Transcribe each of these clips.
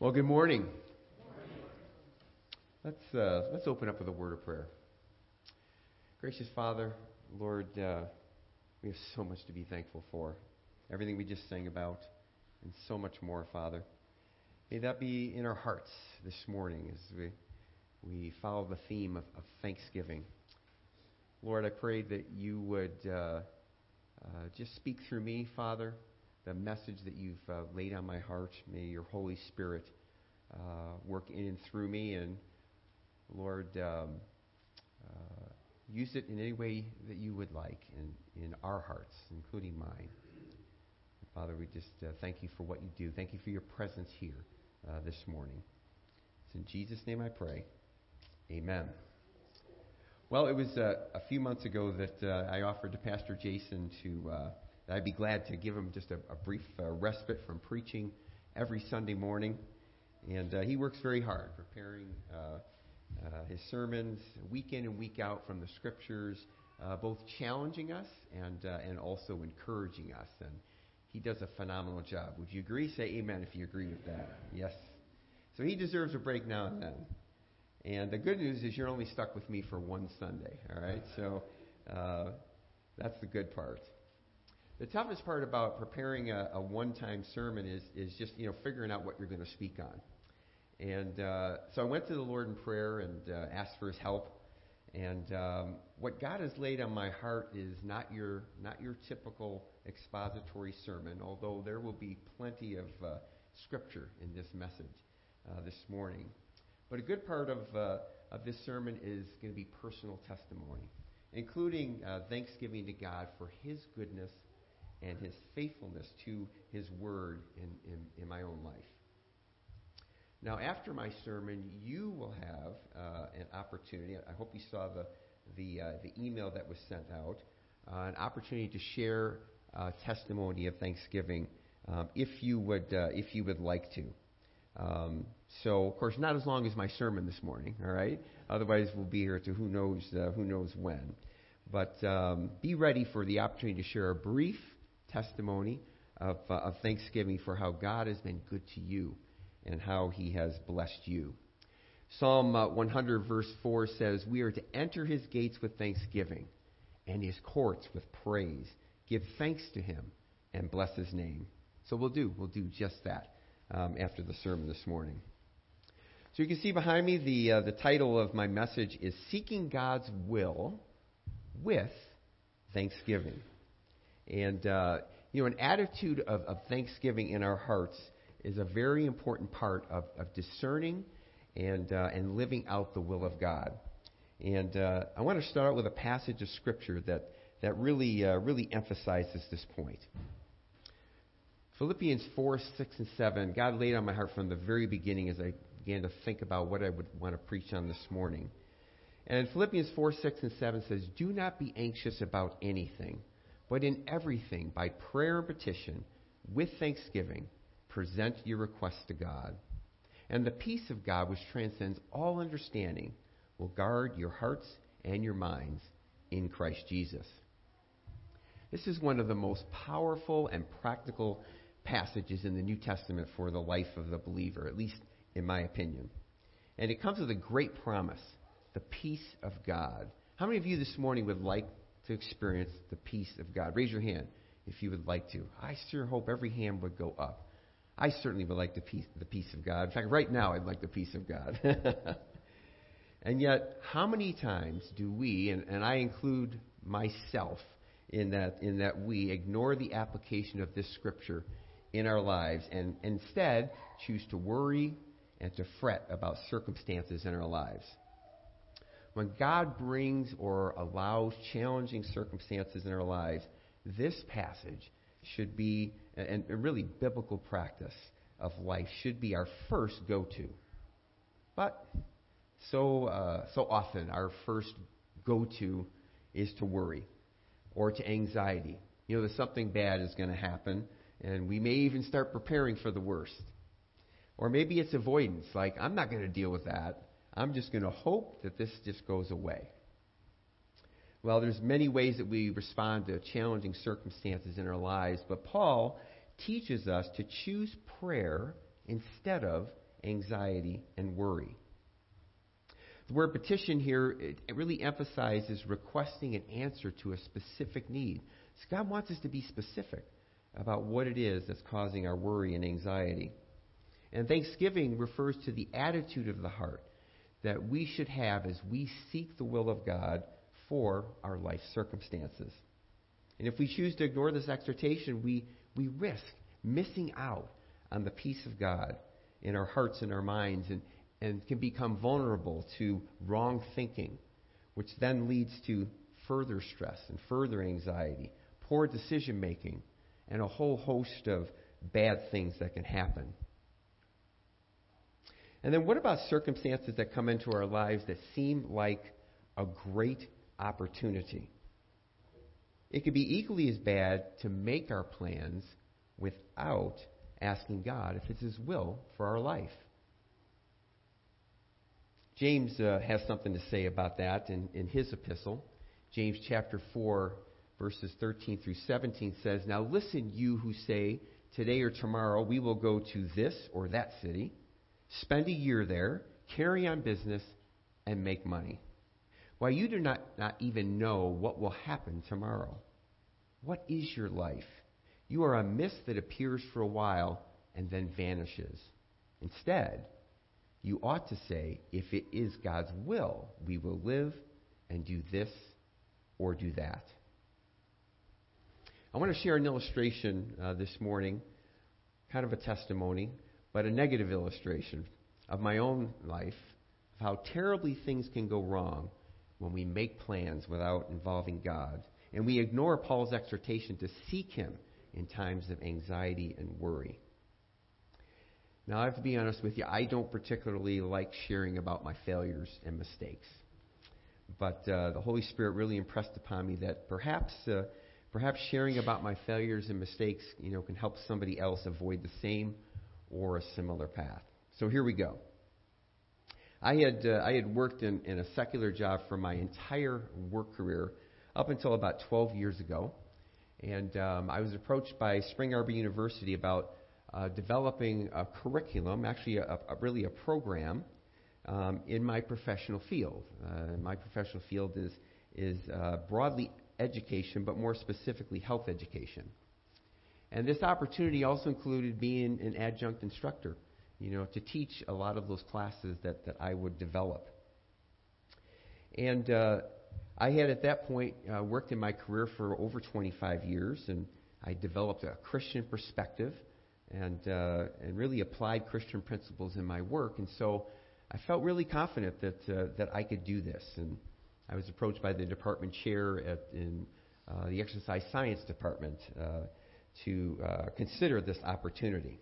Well, good morning. Let's open up with a word of prayer. Gracious Father, Lord, we have so much to be thankful for. Everything we just sang about and so much more, Father. May that be in our hearts this morning as we follow the theme of thanksgiving. Lord, I pray that you would just speak through me, Father, the message that you've laid on my heart. May your Holy Spirit work in and through me, and Lord, use it in any way that you would like in our hearts, including mine. Father, we just thank you for what you do. Thank you for your presence here this morning. It's in Jesus' name I pray. Amen. Well, it was a few months ago that I offered to Pastor Jason to... I'd be glad to give him just a brief respite from preaching every Sunday morning. And he works very hard preparing his sermons week in and week out from the Scriptures, both challenging us and also encouraging us. And he does a phenomenal job. Would you agree? Say amen if you agree with that. Yes. So he deserves a break now and then. And the good news is you're only stuck with me for one Sunday, all right? So that's the good part. The toughest part about preparing a one-time sermon is just, figuring out what you're going to speak on. And so I went to the Lord in prayer and asked for his help. And what God has laid on my heart is not your typical expository sermon, although there will be plenty of scripture in this message this morning. But a good part of this sermon is going to be personal testimony, including thanksgiving to God for his goodness and his faithfulness to his word in my own life. Now, after my sermon, you will have an opportunity. I hope you saw the email that was sent out, an opportunity to share testimony of thanksgiving, if you would like to. So, of course, not as long as my sermon this morning. All right. Otherwise, we'll be here to who knows when. But be ready for the opportunity to share a brief testimony of thanksgiving for how God has been good to you and how he has blessed you. Psalm 100 verse 4 says, "We are to enter his gates with thanksgiving and his courts with praise. Give thanks to him and bless his name." So we'll do just that after the sermon this morning. So you can see behind me the title of my message is Seeking God's Will with Thanksgiving. And an attitude of thanksgiving in our hearts is a very important part of discerning and living out the will of God. And I want to start out with a passage of Scripture that really emphasizes this point. Philippians 4, 6, and 7, God laid on my heart from the very beginning as I began to think about what I would want to preach on this morning. And Philippians 4, 6, and 7 says, "Do not be anxious about anything, but in everything, by prayer and petition, with thanksgiving, present your requests to God. And the peace of God, which transcends all understanding, will guard your hearts and your minds in Christ Jesus." This is one of the most powerful and practical passages in the New Testament for the life of the believer, at least in my opinion. And it comes with a great promise: the peace of God. How many of you this morning would like to experience the peace of God? Raise your hand if you would like to. I sure hope every hand would go up. I certainly would like the peace of God. In fact, right now I'd like the peace of God. And yet, how many times do we, and I include myself in that we ignore the application of this scripture in our lives and instead choose to worry and to fret about circumstances in our lives? When God brings or allows challenging circumstances in our lives, this passage should be, and really biblical practice of life, should be our first go-to. But so often our first go-to is to worry or to anxiety. That something bad is going to happen, and we may even start preparing for the worst. Or maybe it's avoidance, like, I'm not going to deal with that. I'm just going to hope that this just goes away. Well, there's many ways that we respond to challenging circumstances in our lives, but Paul teaches us to choose prayer instead of anxiety, and worry. The word petition here, it really emphasizes requesting an answer to a specific need. So God wants us to be specific about what it is that's causing our worry and anxiety. And thanksgiving refers to the attitude of the heart that we should have as we seek the will of God for our life circumstances. And if we choose to ignore this exhortation, we risk missing out on the peace of God in our hearts and our minds, and can become vulnerable to wrong thinking, which then leads to further stress and further anxiety, poor decision making, and a whole host of bad things that can happen. And then what about circumstances that come into our lives that seem like a great opportunity? It could be equally as bad to make our plans without asking God if it's His will for our life. James has something to say about that in his epistle. James chapter 4, verses 13 through 17 says, "Now listen, you who say, 'Today or tomorrow we will go to this or that city, spend a year there, carry on business, and make money.' Why, you do not even know what will happen tomorrow. What is your life? You are a mist that appears for a while and then vanishes. Instead, you ought to say, 'If it is God's will, we will live and do this or do that.'" I want to share an illustration this morning, kind of a testimony, but a negative illustration of my own life, of how terribly things can go wrong when we make plans without involving God, and we ignore Paul's exhortation to seek Him in times of anxiety and worry. Now, I have to be honest with you, I don't particularly like sharing about my failures and mistakes. But the Holy Spirit really impressed upon me that perhaps sharing about my failures and mistakes, can help somebody else avoid the same or a similar path. So here we go. I had worked in a secular job for my entire work career up until about 12 years ago. And I was approached by Spring Arbor University about developing a curriculum, actually a program in my professional field. My professional field is broadly education, but more specifically health education. And this opportunity also included being an adjunct instructor, to teach a lot of those classes that I would develop. And I had at that point worked in my career for over 25 years, and I developed a Christian perspective and really applied Christian principles in my work. And so I felt really confident that I could do this. And I was approached by the department chair in the exercise science department to consider this opportunity.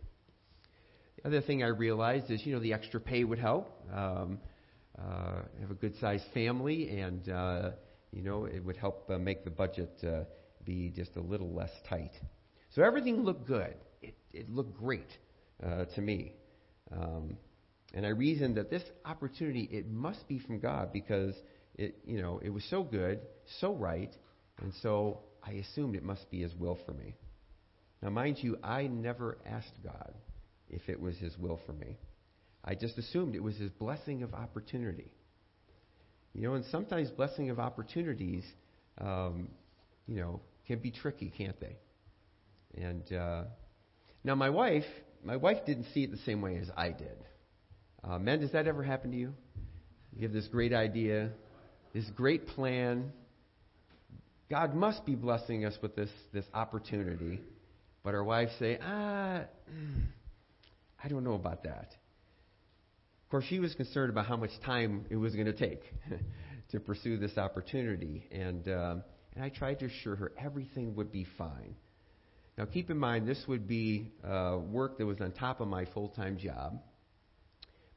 The other thing I realized is, the extra pay would help. I have a good-sized family, and it would help make the budget be just a little less tight. So everything looked good. It looked great to me. And I reasoned that this opportunity, it must be from God, because it was so good, so right, and so I assumed it must be His will for me. Now, mind you, I never asked God if it was His will for me. I just assumed it was His blessing of opportunity. And sometimes blessing of opportunities, can be tricky, can't they? And now my wife didn't see it the same way as I did. Men, does that ever happen to you? You have this great idea, this great plan. God must be blessing us with this opportunity. But our wives say, I don't know about that. Of course, she was concerned about how much time it was going to take to pursue this opportunity, and I tried to assure her everything would be fine. Now, keep in mind, this would be work that was on top of my full-time job,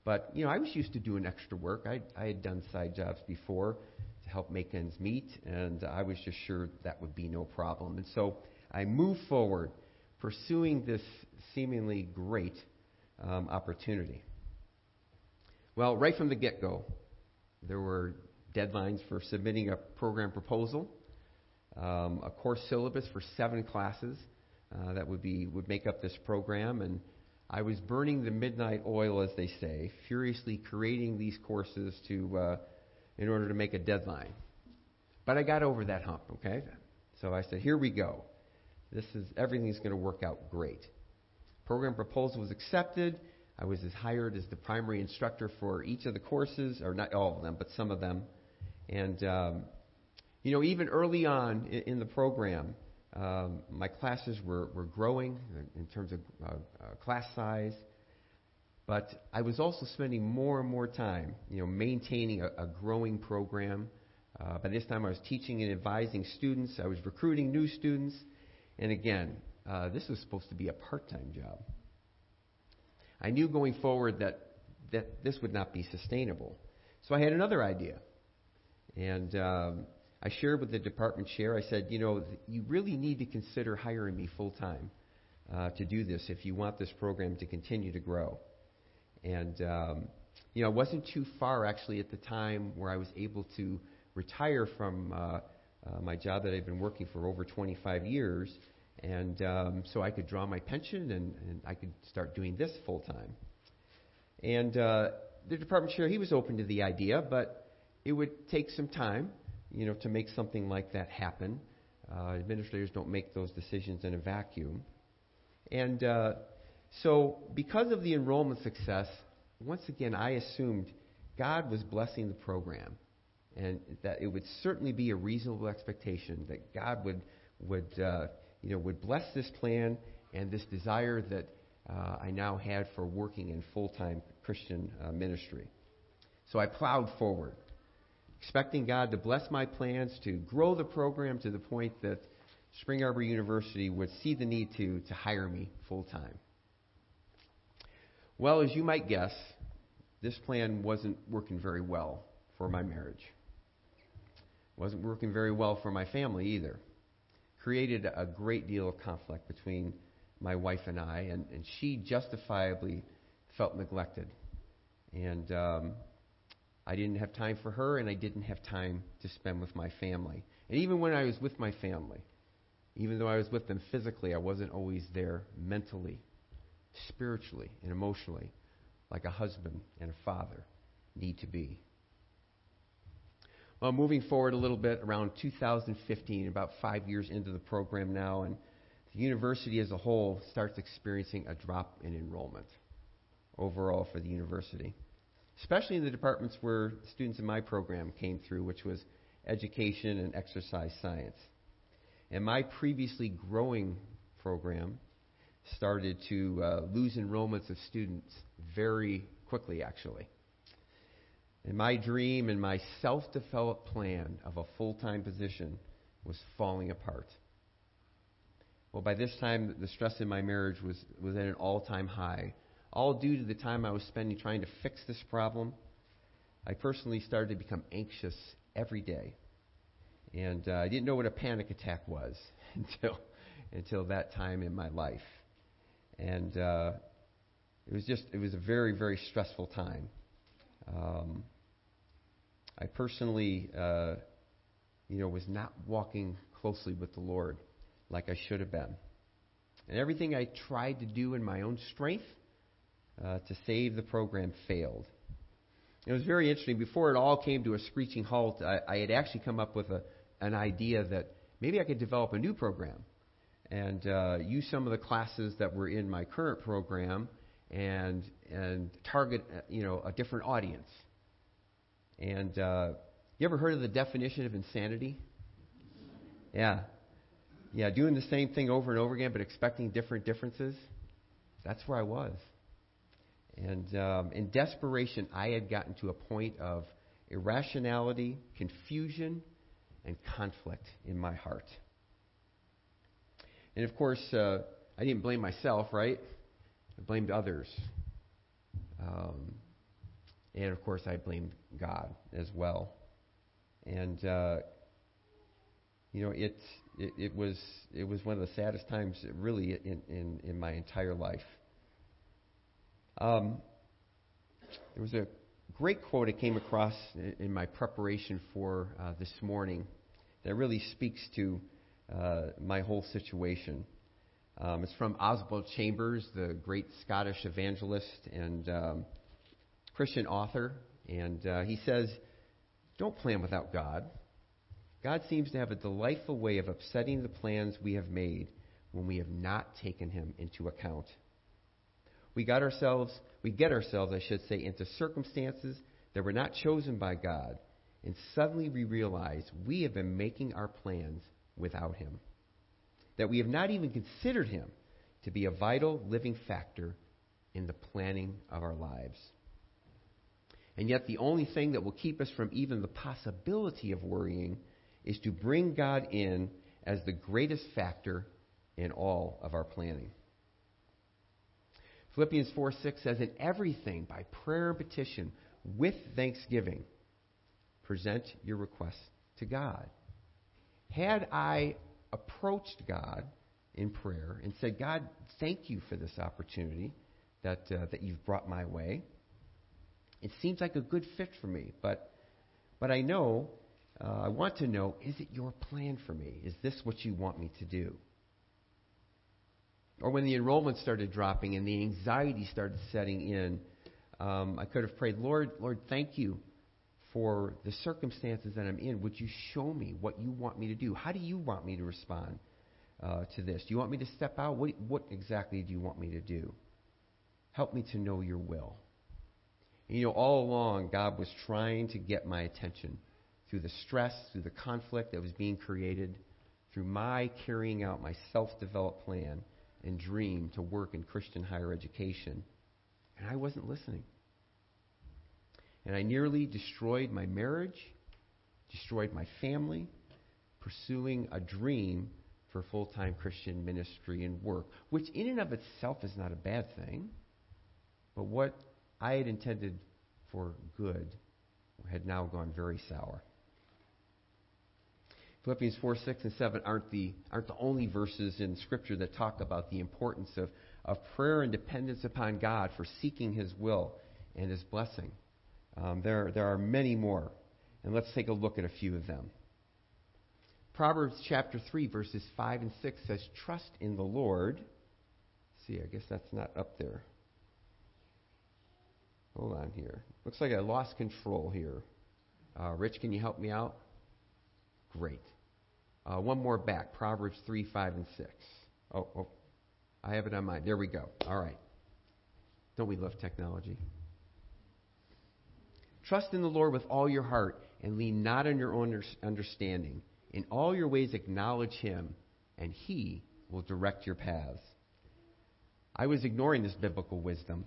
but I was used to doing extra work. I had done side jobs before to help make ends meet, and I was just sure that would be no problem. And so I moved forward, pursuing this seemingly great opportunity. Well, right from the get-go, there were deadlines for submitting a program proposal, a course syllabus for 7 classes that would make up this program, and I was burning the midnight oil, as they say, furiously creating these courses in order to make a deadline. But I got over that hump, okay? So I said, here we go. Everything's going to work out great. Program proposal was accepted. I was hired as the primary instructor for each of the courses, or not all of them, but some of them. And, even early on in the program, my classes were growing in terms of class size, but I was also spending more and more time, maintaining a growing program. By this time, I was teaching and advising students. I was recruiting new students, and again, this was supposed to be a part-time job. I knew going forward that this would not be sustainable, so I had another idea, and I shared with the department chair. I said, you really need to consider hiring me full-time to do this if you want this program to continue to grow. And, I wasn't too far, actually, at the time where I was able to retire from my job that I've been working for over 25 years. And so I could draw my pension and I could start doing this full-time. And the department chair, he was open to the idea, but it would take some time, to make something like that happen. Administrators don't make those decisions in a vacuum. And so because of the enrollment success, once again, I assumed God was blessing the program and that it would certainly be a reasonable expectation that God would bless this plan and this desire that I now had for working in full-time Christian ministry. So I plowed forward, expecting God to bless my plans to grow the program to the point that Spring Arbor University would see the need to hire me full-time. Well, as you might guess, this plan wasn't working very well for my marriage. It wasn't working very well for my family either. It created a great deal of conflict between my wife and I, and she justifiably felt neglected. And I didn't have time for her, and I didn't have time to spend with my family. And even when I was with my family, even though I was with them physically, I wasn't always there mentally, spiritually, and emotionally, like a husband and a father need to be. Well, moving forward a little bit, around 2015, about 5 years into the program now, and the university as a whole starts experiencing a drop in enrollment overall for the university, especially in the departments where students in my program came through, which was education and exercise science. And my previously growing program started to lose enrollments of students very quickly, actually. And my dream and my self-developed plan of a full-time position was falling apart. Well, by this time, the stress in my marriage was at an all-time high, all due to the time I was spending trying to fix this problem. I personally started to become anxious every day. And I didn't know what a panic attack was until that time in my life. And it was a very, very stressful time. I personally, was not walking closely with the Lord like I should have been. And everything I tried to do in my own strength to save the program failed. It was very interesting. Before it all came to a screeching halt, I had actually come up with an idea that maybe I could develop a new program and use some of the classes that were in my current program and target a different audience. And you ever heard of the definition of insanity? Yeah, doing the same thing over and over again but expecting different differences. That's where I was. And in desperation, I had gotten to a point of irrationality, confusion, and conflict in my heart. And of course, I didn't blame myself, right? I blamed others. And of course, I blamed God as well. And it was one of the saddest times, really, in my entire life. There was a great quote I came across in my preparation for this morning that really speaks to my whole situation. It's from Oswald Chambers, the great Scottish evangelist and Christian author. And he says, "Don't plan without God. God seems to have a delightful way of upsetting the plans we have made when we have not taken him into account. We get ourselves, into circumstances that were not chosen by God, and suddenly we realize we have been making our plans without him, that we have not even considered him to be a vital living factor in the planning of our lives. And yet the only thing that will keep us from even the possibility of worrying is to bring God in as the greatest factor in all of our planning." Philippians 4:6 says, "In everything, by prayer and petition, with thanksgiving, present your requests to God." Had I approached God in prayer and said, "God, thank you for this opportunity that you've brought my way. It seems like a good fit for me, but I know, I want to know, is it your plan for me? Is this what you want me to do?" Or when the enrollment started dropping and the anxiety started setting in, I could have prayed, Lord, thank you for the circumstances that I'm in. Would you show me what you want me to do? How do you want me to respond to this? Do you want me to step out? What exactly do you want me to do? Help me to know your will. And all along, God was trying to get my attention through the stress, through the conflict that was being created, through my carrying out my self-developed plan and dream to work in Christian higher education. And I wasn't listening. And I nearly destroyed my marriage, destroyed my family, pursuing a dream for full-time Christian ministry and work, which in and of itself is not a bad thing. But what I had intended for good had now gone very sour. Philippians 4:6 and 7 aren't the only verses in Scripture that talk about the importance of prayer and dependence upon God for seeking his will and his blessing. There are many more, and let's take a look at a few of them. Proverbs chapter 3, verses 5 and 6 says, "Trust in the Lord." Let's see, I guess that's not up there. Hold on here. Looks like I lost control here. Rich, can you help me out? Great. One more back. Proverbs 3, 5, and 6. Oh, I have it on mine. There we go. All right. Don't we love technology? "Trust in the Lord with all your heart and lean not on your own understanding. In all your ways acknowledge him, and he will direct your paths." I was ignoring this biblical wisdom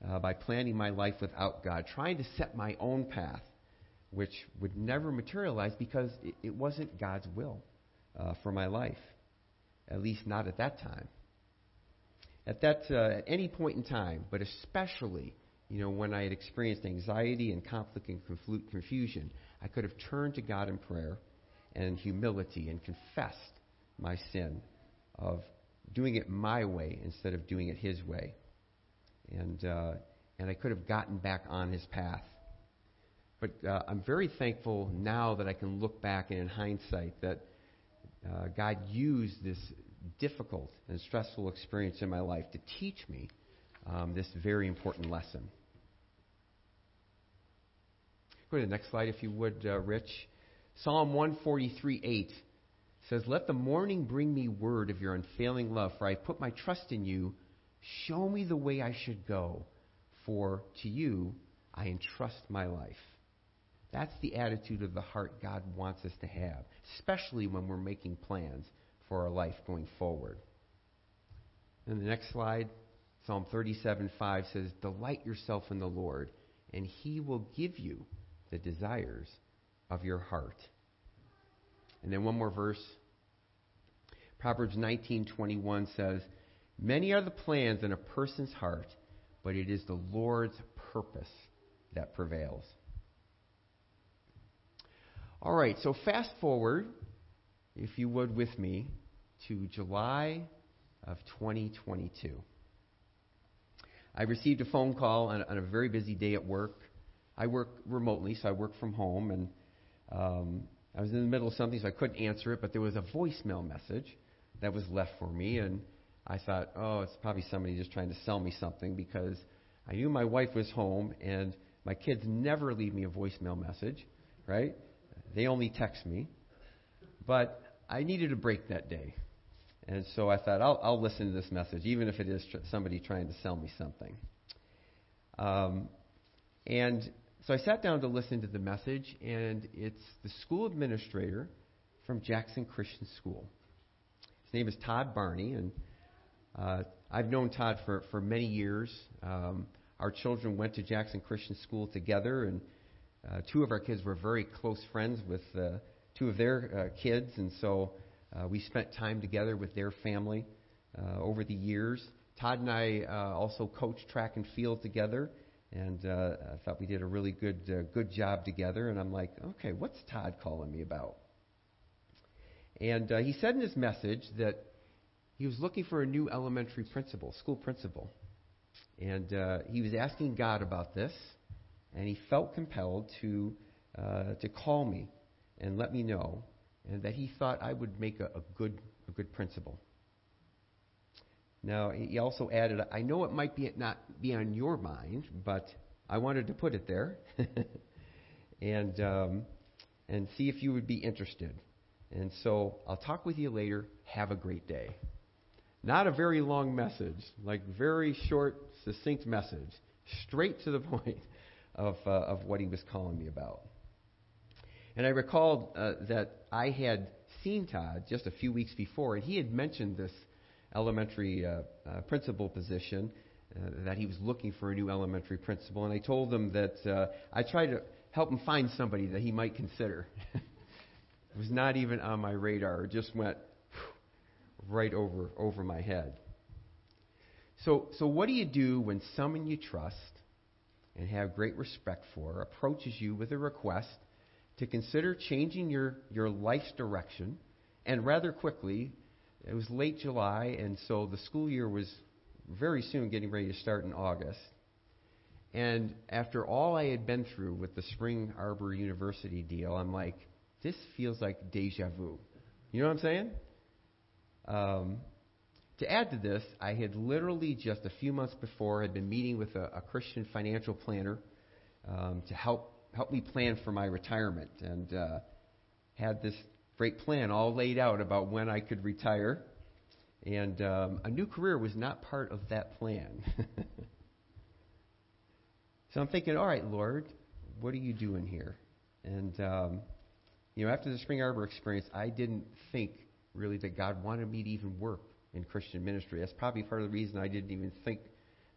by planning my life without God, trying to set my own path, which would never materialize because it wasn't God's will for my life, at least not at that time. At any point in time, but especially, when I had experienced anxiety and conflict and confusion, I could have turned to God in prayer and humility and confessed my sin of doing it my way instead of doing it his way. And I could have gotten back on his path. But I'm very thankful now that I can look back and in hindsight that God used this difficult and stressful experience in my life to teach me this very important lesson. Go to the next slide if you would, Rich. Psalm 143:8 says, "Let the morning bring me word of your unfailing love, for I put my trust in you. Show me the way I should go, for to you I entrust my life." That's the attitude of the heart God wants us to have, especially when we're making plans for our life going forward. And the next slide, Psalm 37:5 says, "Delight yourself in the Lord, and he will give you the desires of your heart." And then one more verse. Proverbs 19:21 says, "Many are the plans in a person's heart, but it is the Lord's purpose that prevails." All right, so fast forward, if you would, with me to July of 2022. I received a phone call on a very busy day at work. I work remotely, so I work from home, and I was in the middle of something, so I couldn't answer it, but there was a voicemail message that was left for me, and I thought, oh, it's probably somebody just trying to sell me something, because I knew my wife was home and my kids never leave me a voicemail message, right? They only text me. But I needed a break that day. And so I thought, I'll listen to this message, even if it is somebody trying to sell me something. And so I sat down to listen to the message, and it's the school administrator from Jackson Christian School. His name is Todd Barney, and I've known Todd for many years. Our children went to Jackson Christian School together, and two of our kids were very close friends with two of their kids, and so we spent time together with their family over the years. Todd and I also coached track and field together, and I thought we did a really good job together. And I'm like, okay, what's Todd calling me about? And he said in his message that he was looking for a new elementary principal, school principal. And he was asking God about this, and he felt compelled to call me and let me know, and that he thought I would make a good principal. Now, he also added, I know it might be not be on your mind, but I wanted to put it there and see if you would be interested. And so I'll talk with you later. Have a great day. Not a very long message, like very short, succinct message, straight to the point of what he was calling me about. And I recalled that I had seen Todd just a few weeks before, and he had mentioned this elementary principal position, that he was looking for a new elementary principal. And I told him that I tried to help him find somebody that he might consider. It was not even on my radar. It just went right over my head. So what do you do when someone you trust and have great respect for approaches you with a request to consider changing your life's direction, and rather quickly? It was late July, and so the school year was very soon getting ready to start in August. And after all I had been through with the Spring Arbor University deal, I'm like, this feels like deja vu. You know what I'm saying? To add to this, I had literally just a few months before had been meeting with a Christian financial planner to help me plan for my retirement, and had this great plan all laid out about when I could retire, and a new career was not part of that plan. So I'm thinking, all right, Lord, what are you doing here? And after the Spring Arbor experience, I didn't think really that God wanted me to even work in Christian ministry. That's probably part of the reason I didn't even think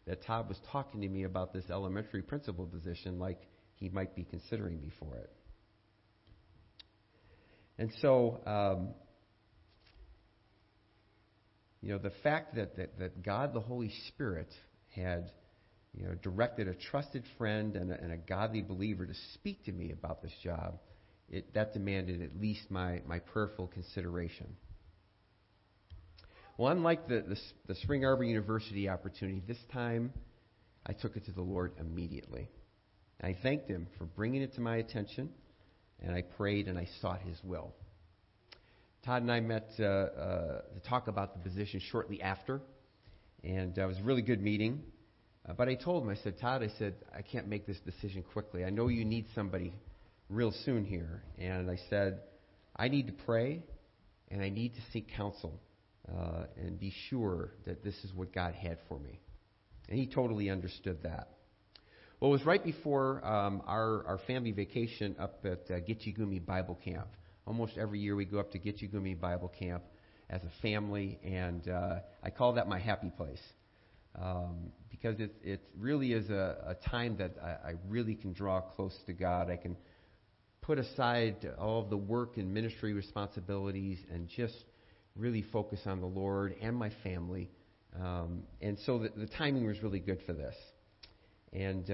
that Todd was talking to me about this elementary principal position, like he might be considering me for it. And so, the fact that God, the Holy Spirit, had, directed a trusted friend and a godly believer to speak to me about this job, that demanded at least my prayerful consideration. Well, unlike the Spring Arbor University opportunity, this time I took it to the Lord immediately. I thanked Him for bringing it to my attention, and I prayed and I sought His will. Todd and I met to talk about the position shortly after, and it was a really good meeting. But I told him, I said, Todd, I can't make this decision quickly. I know you need somebody real soon here. And I said, I need to pray, and I need to seek counsel and be sure that this is what God had for me. And he totally understood that. Well, it was right before our family vacation up at Gitchigumi Bible Camp. Almost every year we go up to Gitchigumi Bible Camp as a family, and I call that my happy place, because it really is a time that I really can draw close to God. I can put aside all of the work and ministry responsibilities and just really focus on the Lord and my family. And so the timing was really good for this. And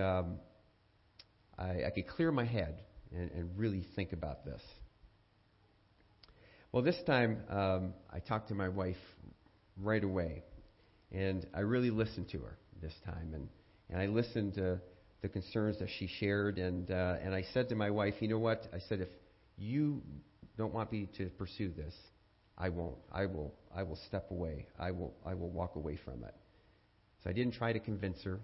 I could clear my head and really think about this. Well, this time I talked to my wife right away, and I really listened to her this time, and I listened to the concerns that she shared, and I said to my wife, you know what? I said, if you don't want me to pursue this, I won't. I will step away. I will walk away from it. So I didn't try to convince her.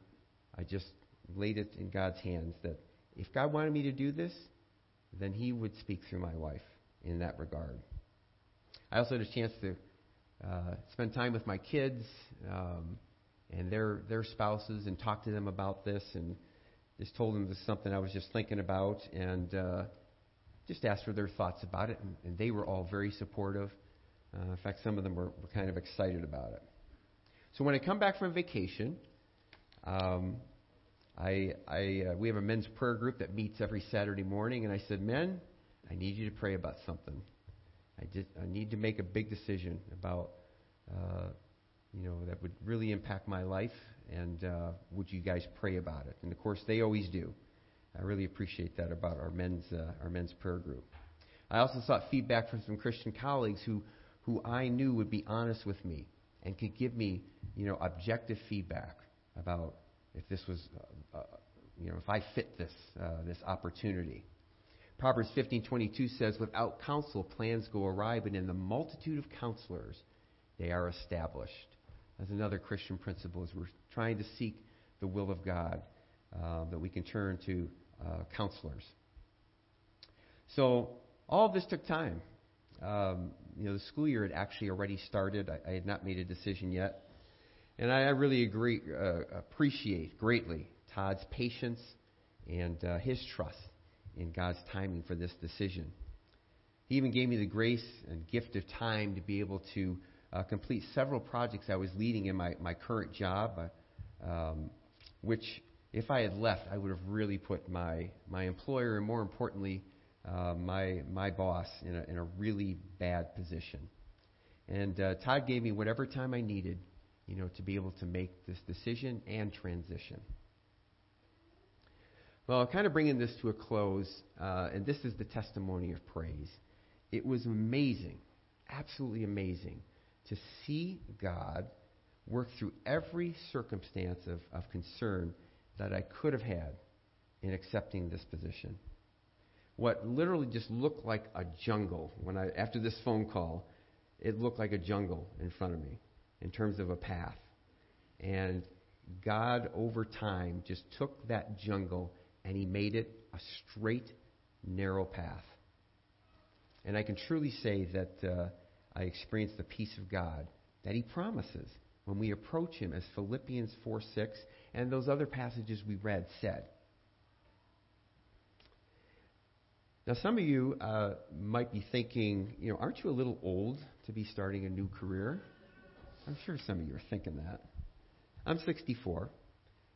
I just laid it in God's hands that if God wanted me to do this, then he would speak through my wife in that regard. I also had a chance to spend time with my kids and their spouses and talk to them about this, and just told them this is something I was just thinking about, and just asked for their thoughts about it, and they were all very supportive. In fact, some of them were kind of excited about it. So when I come back from vacation, we have a men's prayer group that meets every Saturday morning, and I said, "Men, I need you to pray about something. I need to make a big decision about, that would really impact my life, and would you guys pray about it?" And of course, they always do. I really appreciate that about our men's prayer group. I also sought feedback from some Christian colleagues who I knew would be honest with me and could give me, objective feedback about if this was, if I fit this opportunity. Proverbs 15:22 says, "Without counsel, plans go awry, but in the multitude of counselors, they are established." That's another Christian principle, is we're trying to seek the will of God, that we can turn to counselors. So all of this took time. The school year had actually already started. I had not made a decision yet. And I really appreciate greatly Todd's patience and his trust in God's timing for this decision. He even gave me the grace and gift of time to be able to complete several projects I was leading in my current job, which if I had left, I would have really put my employer, and more importantly, my boss in a really bad position. And Todd gave me whatever time I needed, to be able to make this decision and transition. Well, kind of bringing this to a close, and this is the testimony of praise. It was amazing, absolutely amazing, to see God work through every circumstance of concern that I could have had in accepting this position. What literally just looked like a jungle, after this phone call, it looked like a jungle in front of me in terms of a path. And God, over time, just took that jungle and he made it a straight, narrow path. And I can truly say that I experienced the peace of God that he promises when we approach him, as Philippians 4:6 and those other passages we read said. Now, some of you might be thinking, aren't you a little old to be starting a new career? I'm sure some of you are thinking that. I'm 64,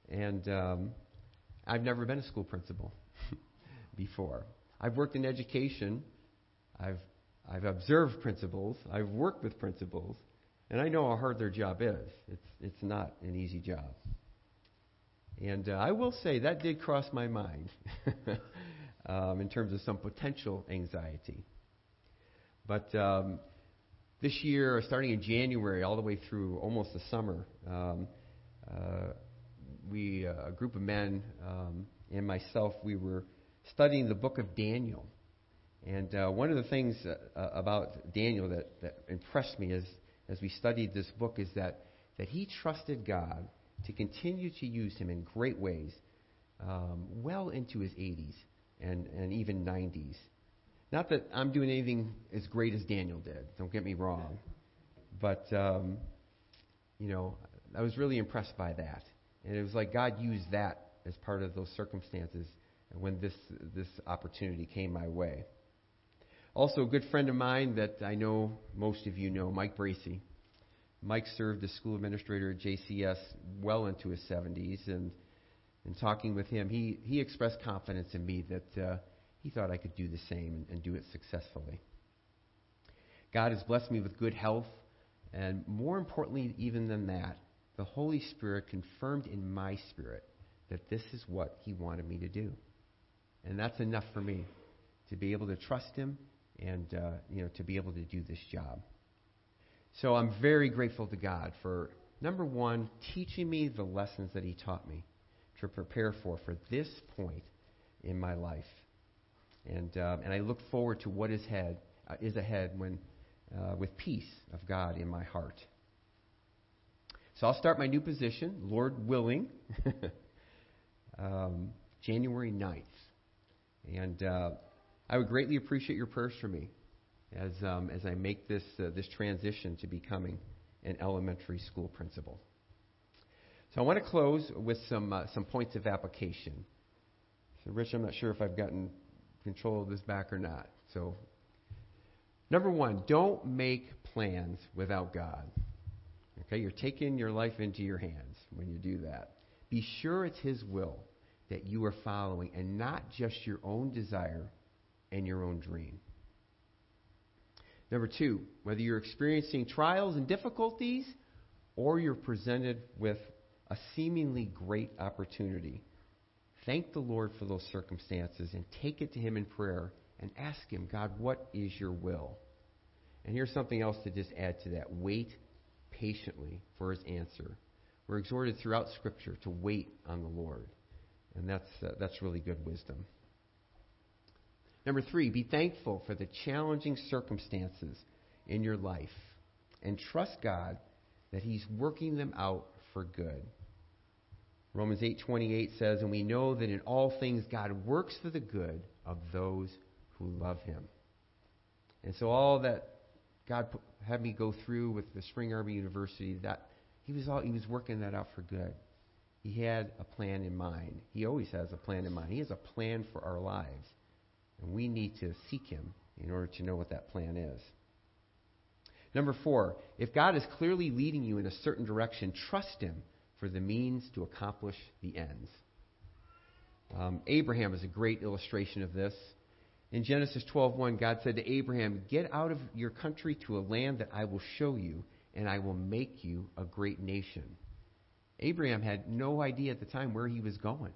and I've never been a school principal before. I've worked in education. I've observed principals. I've worked with principals, and I know how hard their job is. It's not an easy job. And I will say that did cross my mind in terms of some potential anxiety. But this year, starting in January all the way through almost the summer, a group of men and myself, we were studying the book of Daniel. And one of the things about Daniel that impressed me as we studied this book is that he trusted God to continue to use him in great ways well into his 80s and even 90s. Not that I'm doing anything as great as Daniel did, don't get me wrong, but I was really impressed by that. And it was like God used that as part of those circumstances when this opportunity came my way. Also, a good friend of mine that I know most of you know, Mike Bracey. Mike served as school administrator at JCS well into his 70s, and in talking with him, he expressed confidence in me that he thought I could do the same and do it successfully. God has blessed me with good health, and more importantly even than that, the Holy Spirit confirmed in my spirit that this is what he wanted me to do. And that's enough for me to be able to trust him and to be able to do this job. So I'm very grateful to God for, number one, teaching me the lessons that he taught me to prepare for this point in my life. And I look forward to what is ahead when with peace of God in my heart. So I'll start my new position, Lord willing, January 9th. And I would greatly appreciate your prayers for me as I make this transition to becoming an elementary school principal. So I want to close with some points of application. So Rich, I'm not sure if I've gotten control of this back or not. So number one, don't make plans without God. Okay, you're taking your life into your hands when you do that. Be sure it's His will that you are following and not just your own desire and your own dream. Number two, whether you're experiencing trials and difficulties or you're presented with a seemingly great opportunity, thank the Lord for those circumstances and take it to Him in prayer and ask Him, God, what is your will? And here's something else to just add to that. Wait patiently for His answer. We're exhorted throughout Scripture to wait on the Lord. And that's really good wisdom. Number three, be thankful for the challenging circumstances in your life and trust God that He's working them out for good. Romans 8:28 says, and we know that in all things God works for the good of those who love Him. And so all that God had me go through with the Spring Arbor University, that He was working that out for good. He had a plan in mind. He always has a plan in mind. He has a plan for our lives. And we need to seek Him in order to know what that plan is. Number four, if God is clearly leading you in a certain direction, trust Him for the means to accomplish the ends. Abraham is a great illustration of this. In Genesis 12:1, God said to Abraham, get out of your country to a land that I will show you, and I will make you a great nation. Abraham had no idea at the time where he was going.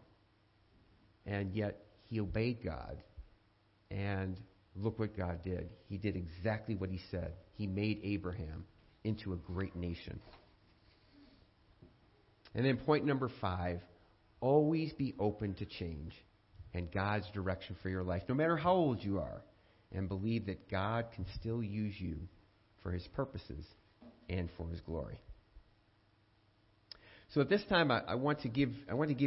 And yet he obeyed God. And look what God did. He did exactly what He said. He made Abraham into a great nation. And then point number five, always be open to change and God's direction for your life, no matter how old you are, and believe that God can still use you for His purposes and for His glory. So at this time, I want to give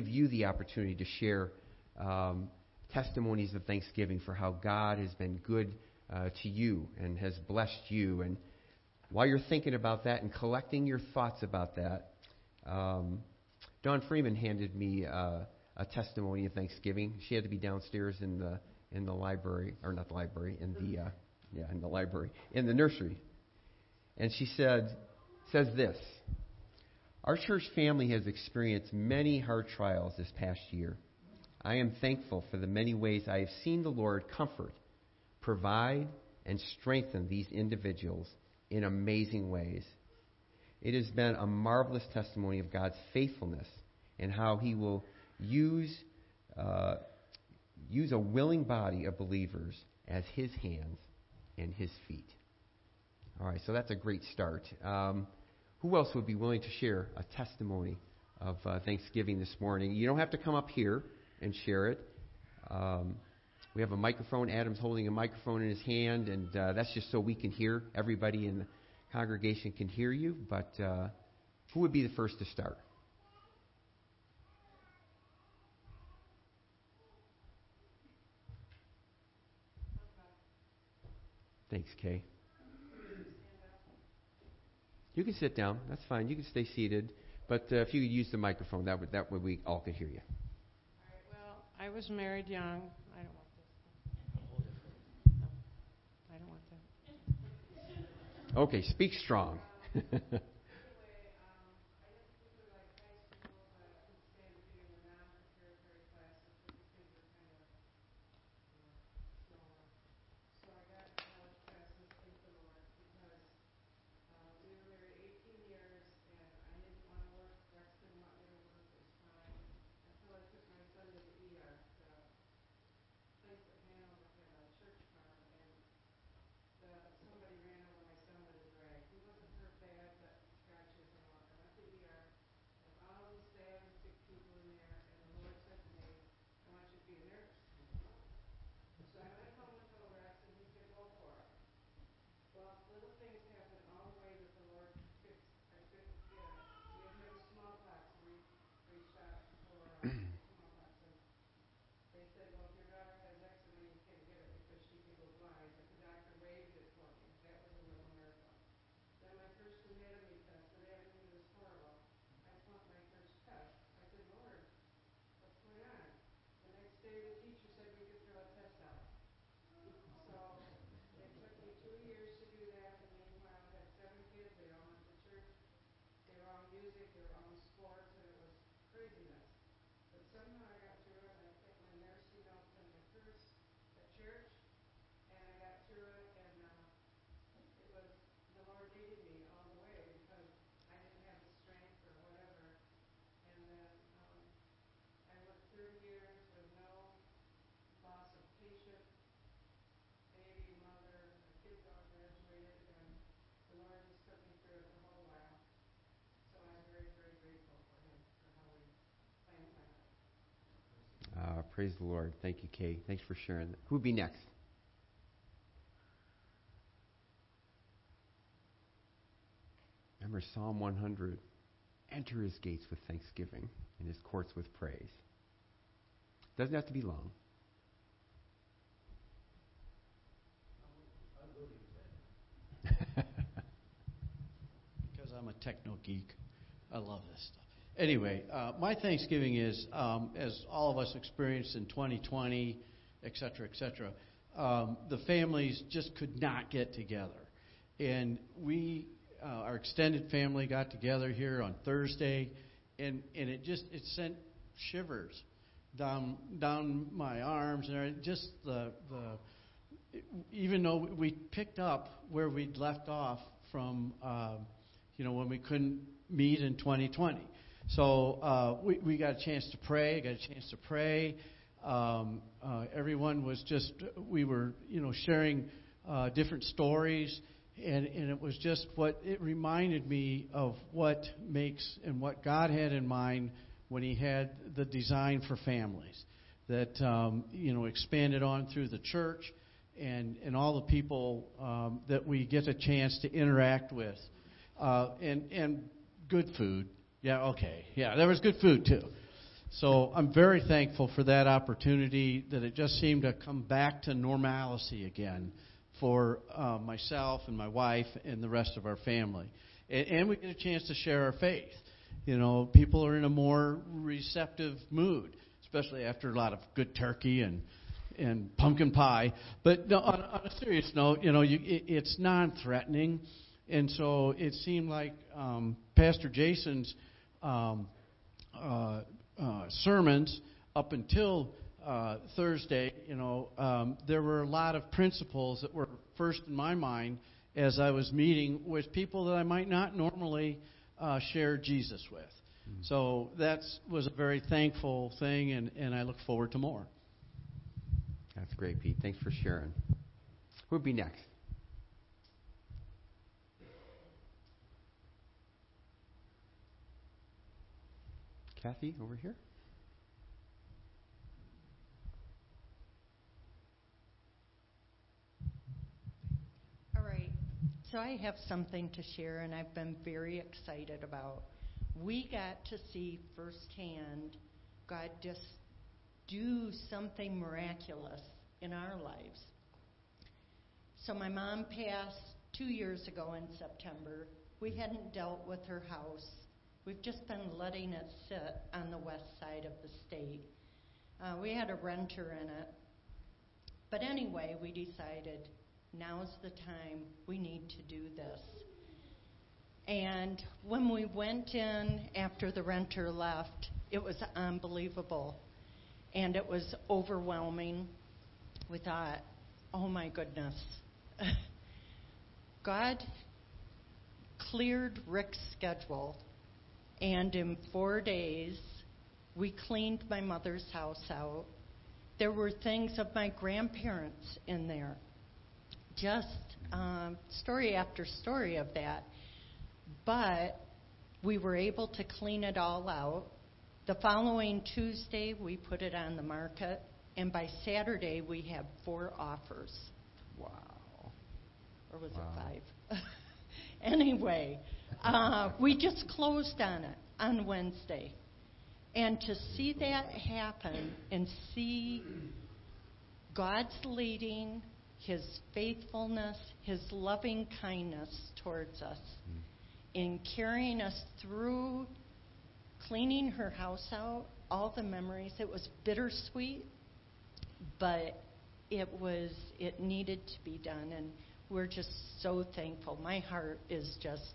you the opportunity to share testimonies of thanksgiving for how God has been good to you and has blessed you. And while you're thinking about that and collecting your thoughts about that, Dawn Freeman handed me a testimony of thanksgiving. She had to be downstairs in the nursery, and she says this. Our church family has experienced many hard trials this past year. I am thankful for the many ways I have seen the Lord comfort, provide, and strengthen these individuals in amazing ways. It has been a marvelous testimony of God's faithfulness and how He will use a willing body of believers as His hands and His feet. All right, so that's a great start. Who else would be willing to share a testimony of Thanksgiving this morning? You don't have to come up here and share it. We have a microphone. Adam's holding a microphone in his hand, and that's just so we can hear. Everybody in the congregation can hear you, but who would be the first to start? Thanks, Kay. You can sit down. That's fine. You can stay seated. But if you could use the microphone, that way we all could hear you. All right. Well, I was married young. I don't want this. No, I don't want that. Okay. Speak strong. Praise the Lord. Thank you, Kay. Thanks for sharing that. Who would be next? Remember Psalm 100. Enter his gates with thanksgiving and his courts with praise. Doesn't have to be long. Because I'm a techno geek. I love this stuff. Anyway, my Thanksgiving is, as all of us experienced in 2020, et cetera, the families just could not get together. And we, our extended family, got together here on Thursday, and it sent shivers down my arms, and just the even though we picked up where we'd left off from, when we couldn't meet in 2020. So we got a chance to pray. Everyone was just, we were, sharing different stories, and it was just it reminded me of what God had in mind when He had the design for families that expanded on through the church and all the people that we get a chance to interact with, and good food. Yeah, okay. Yeah, there was good food, too. So I'm very thankful for that opportunity, that it just seemed to come back to normalcy again for myself and my wife and the rest of our family. And we get a chance to share our faith. People are in a more receptive mood, especially after a lot of good turkey and pumpkin pie. But no, on a serious note, it's non-threatening. And so it seemed like Pastor Jason's sermons up until Thursday, there were a lot of principles that were first in my mind as I was meeting with people that I might not normally share Jesus with. Mm-hmm. So that was a very thankful thing, and I look forward to more. That's great, Pete. Thanks for sharing. Who would be next? Kathy, over here. All right. So I have something to share, and I've been very excited about. We got to see firsthand God just do something miraculous in our lives. So my mom passed 2 years ago in September. We hadn't dealt with her house. We've just been letting it sit on the west side of the state. We had a renter in it. But anyway, we decided now's the time. We need to do this. And when we went in after the renter left, it was unbelievable. And it was overwhelming. We thought, oh my goodness. God cleared Rick's schedule. And in 4 days, we cleaned my mother's house out. There were things of my grandparents in there. Just story after story of that. But we were able to clean it all out. The following Tuesday, we put it on the market. And by Saturday, we had 4 offers. Wow. Or was it 5? Anyway, we just closed on it on Wednesday. And to see that happen and see God's leading, His faithfulness, His loving kindness towards us in carrying us through cleaning her house out, all the memories. It was bittersweet, but it needed to be done. And we're just so thankful. My heart is just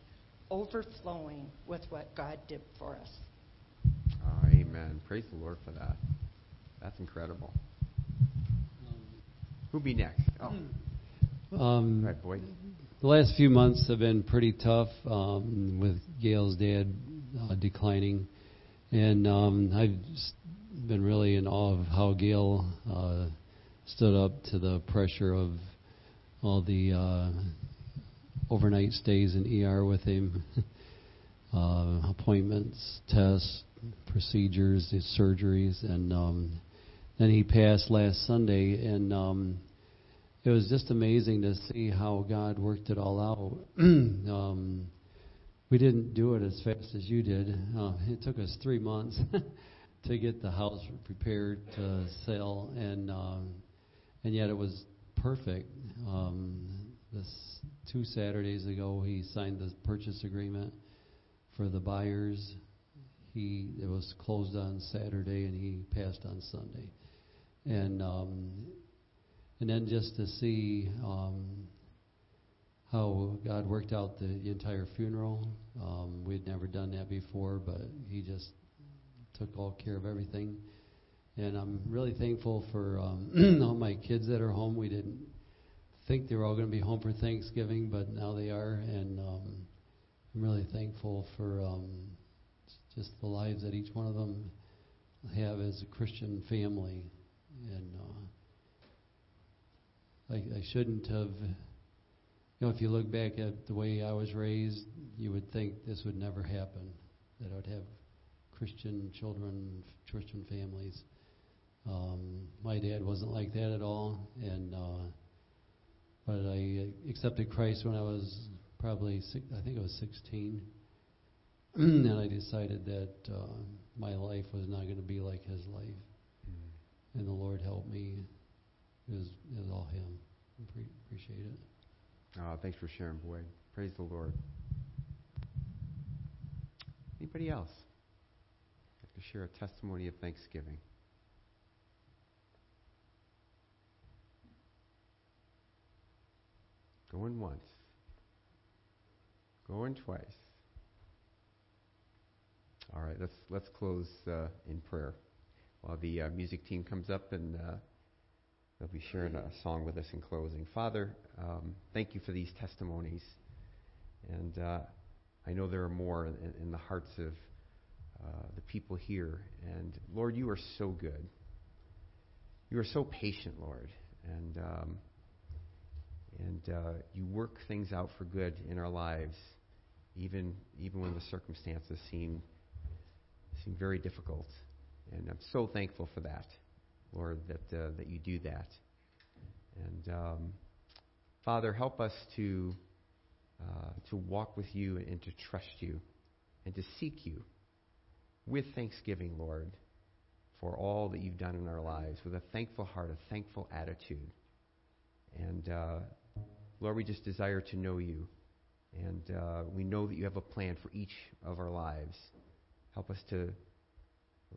overflowing with what God did for us. Oh, amen. Praise the Lord for that. That's incredible. Who'll be next? Oh, right, boy. The last few months have been pretty tough with Gail's dad declining, and I've been really in awe of how Gail stood up to the pressure of all the overnight stays in ER with him, appointments, tests, procedures, surgeries, and Then he passed last Sunday, and it was just amazing to see how God worked it all out. We didn't do it as fast as you did. It took us 3 months to get the house prepared to sell, and yet it was perfect. This 2 Saturdays ago, he signed the purchase agreement for the buyers. It was closed on Saturday, and he passed on Sunday. And then just to see how God worked out the entire funeral. We'd never done that before, but he just took all care of everything. And I'm really thankful for all my kids that are home. We didn't think they were all going to be home for Thanksgiving, but now they are. And I'm really thankful for just the lives that each one of them have as a Christian family. And I shouldn't have, if you look back at the way I was raised, you would think this would never happen, that I would have Christian children, Christian families. My dad wasn't like that at all, but I accepted Christ when I was probably, I think I was 16, and I decided that my life was not going to be like his life, and the Lord helped me. It was all him. I appreciate it. Thanks for sharing, Boyd. Praise the Lord. Anybody else like to share a testimony of Thanksgiving? Going once. Going twice. All right, let's close in prayer while the music team comes up and they'll be sharing a song with us in closing. Father, thank you for these testimonies. And I know there are more in the hearts of the people here. And, Lord, you are so good. You are so patient, Lord. And you work things out for good in our lives, even when the circumstances seem very difficult. And I'm so thankful for that, Lord, that you do that. And Father, help us to walk with you and to trust you and to seek you with thanksgiving, Lord, for all that you've done in our lives, with a thankful heart, a thankful attitude. And Lord, we just desire to know you. And we know that you have a plan for each of our lives. Help us to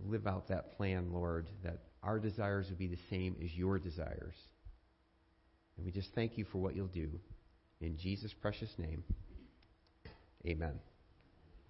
live out that plan, Lord, that our desires would be the same as your desires. And we just thank you for what you'll do. In Jesus' precious name, amen.